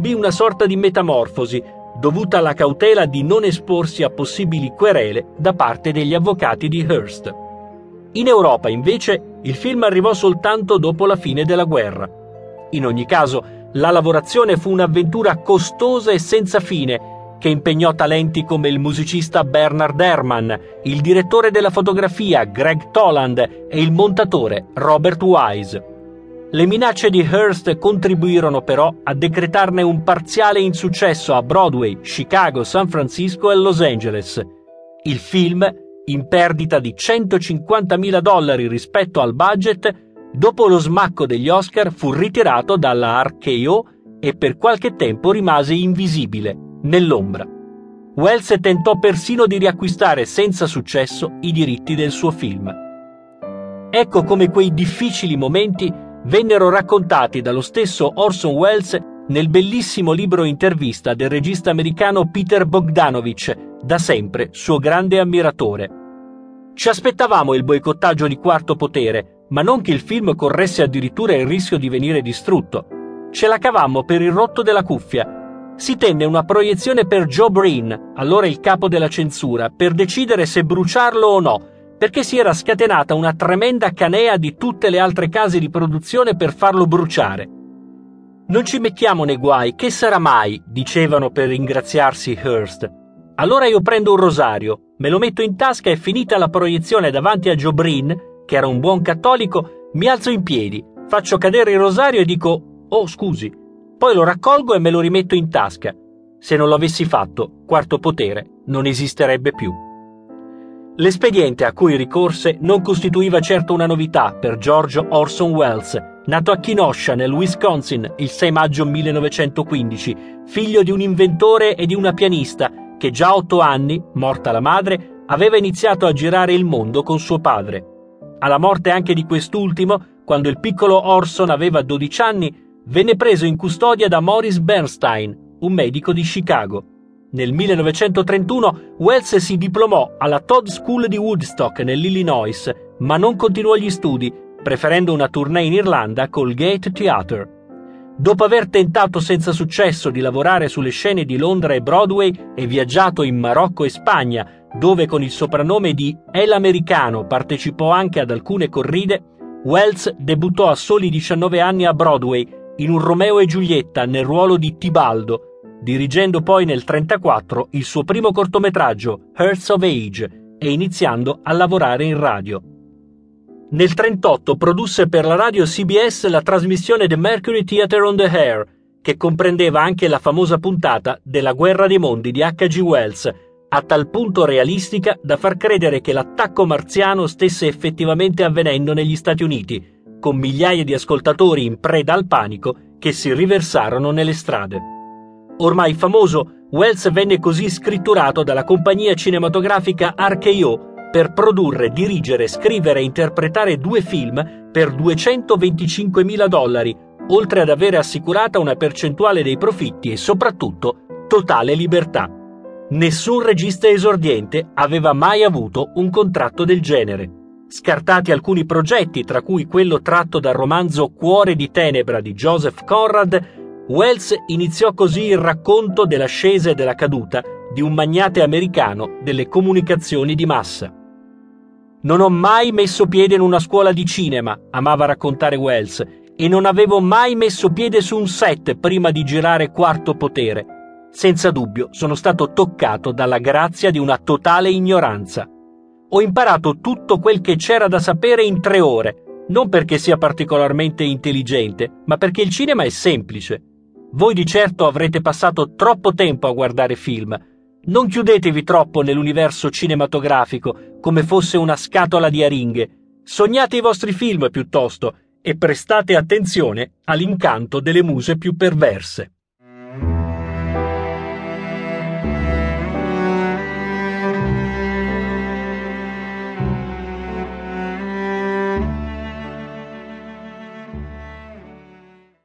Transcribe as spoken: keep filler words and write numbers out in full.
subì una sorta di metamorfosi, dovuta alla cautela di non esporsi a possibili querele da parte degli avvocati di Hearst. In Europa, invece, il film arrivò soltanto dopo la fine della guerra. In ogni caso, la lavorazione fu un'avventura costosa e senza fine, che impegnò talenti come il musicista Bernard Herrmann, il direttore della fotografia Greg Toland e il montatore Robert Wise. Le minacce di Hearst contribuirono però a decretarne un parziale insuccesso a Broadway, Chicago, San Francisco e Los Angeles. Il film, in perdita di centocinquantamila dollari rispetto al budget, dopo lo smacco degli Oscar fu ritirato dalla R K O e per qualche tempo rimase invisibile, nell'ombra. Welles tentò persino di riacquistare senza successo i diritti del suo film. Ecco come quei difficili momenti vennero raccontati dallo stesso Orson Welles nel bellissimo libro intervista del regista americano Peter Bogdanovich, da sempre suo grande ammiratore. Ci aspettavamo il boicottaggio di Quarto Potere, ma non che il film corresse addirittura il rischio di venire distrutto. Ce la cavammo per il rotto della cuffia. Si tenne una proiezione per Joe Breen, allora il capo della censura, per decidere se bruciarlo o no, perché si era scatenata una tremenda canea di tutte le altre case di produzione per farlo bruciare. «Non ci mettiamo nei guai, che sarà mai?» dicevano per ringraziarsi Hearst. «Allora io prendo un rosario, me lo metto in tasca e finita la proiezione davanti a Joe Breen, che era un buon cattolico, mi alzo in piedi, faccio cadere il rosario e dico «Oh, scusi», poi lo raccolgo e me lo rimetto in tasca. Se non lo avessi fatto, Quarto Potere non esisterebbe più». L'espediente a cui ricorse non costituiva certo una novità per George Orson Welles, nato a Kenosha, nel Wisconsin, il sei maggio millenovecentoquindici, figlio di un inventore e di una pianista che già a otto anni, morta la madre, aveva iniziato a girare il mondo con suo padre. Alla morte anche di quest'ultimo, quando il piccolo Orson aveva dodici anni, venne preso in custodia da Morris Bernstein, un medico di Chicago. Nel millenovecentotrentuno Welles si diplomò alla Todd School di Woodstock, nell'Illinois, ma non continuò gli studi, preferendo una tournée in Irlanda col Gate Theatre. Dopo aver tentato senza successo di lavorare sulle scene di Londra e Broadway e viaggiato in Marocco e Spagna, dove con il soprannome di El Americano partecipò anche ad alcune corride, Welles debuttò a soli diciannove anni a Broadway in un Romeo e Giulietta nel ruolo di Tibaldo, dirigendo poi nel millenovecentotrentaquattro il suo primo cortometraggio, Hearts of Age, e iniziando a lavorare in radio. Nel millenovecentotrentotto produsse per la radio C B S la trasmissione The Mercury Theater on the Air, che comprendeva anche la famosa puntata della Guerra dei Mondi di H G Welles, a tal punto realistica da far credere che l'attacco marziano stesse effettivamente avvenendo negli Stati Uniti, con migliaia di ascoltatori in preda al panico che si riversarono nelle strade. Ormai famoso, Welles venne così scritturato dalla compagnia cinematografica R K O per produrre, dirigere, scrivere e interpretare due film per duecentoventicinquemila dollari, oltre ad avere assicurata una percentuale dei profitti e soprattutto totale libertà. Nessun regista esordiente aveva mai avuto un contratto del genere. Scartati alcuni progetti, tra cui quello tratto dal romanzo Cuore di tenebra di Joseph Conrad, Welles iniziò così il racconto dell'ascesa e della caduta di un magnate americano delle comunicazioni di massa. «Non ho mai messo piede in una scuola di cinema», amava raccontare Welles, «e non avevo mai messo piede su un set prima di girare Quarto Potere. Senza dubbio sono stato toccato dalla grazia di una totale ignoranza. Ho imparato tutto quel che c'era da sapere in tre ore, non perché sia particolarmente intelligente, ma perché il cinema è semplice. Voi di certo avrete passato troppo tempo a guardare film. Non chiudetevi troppo nell'universo cinematografico, come fosse una scatola di aringhe. Sognate i vostri film piuttosto e prestate attenzione all'incanto delle muse più perverse».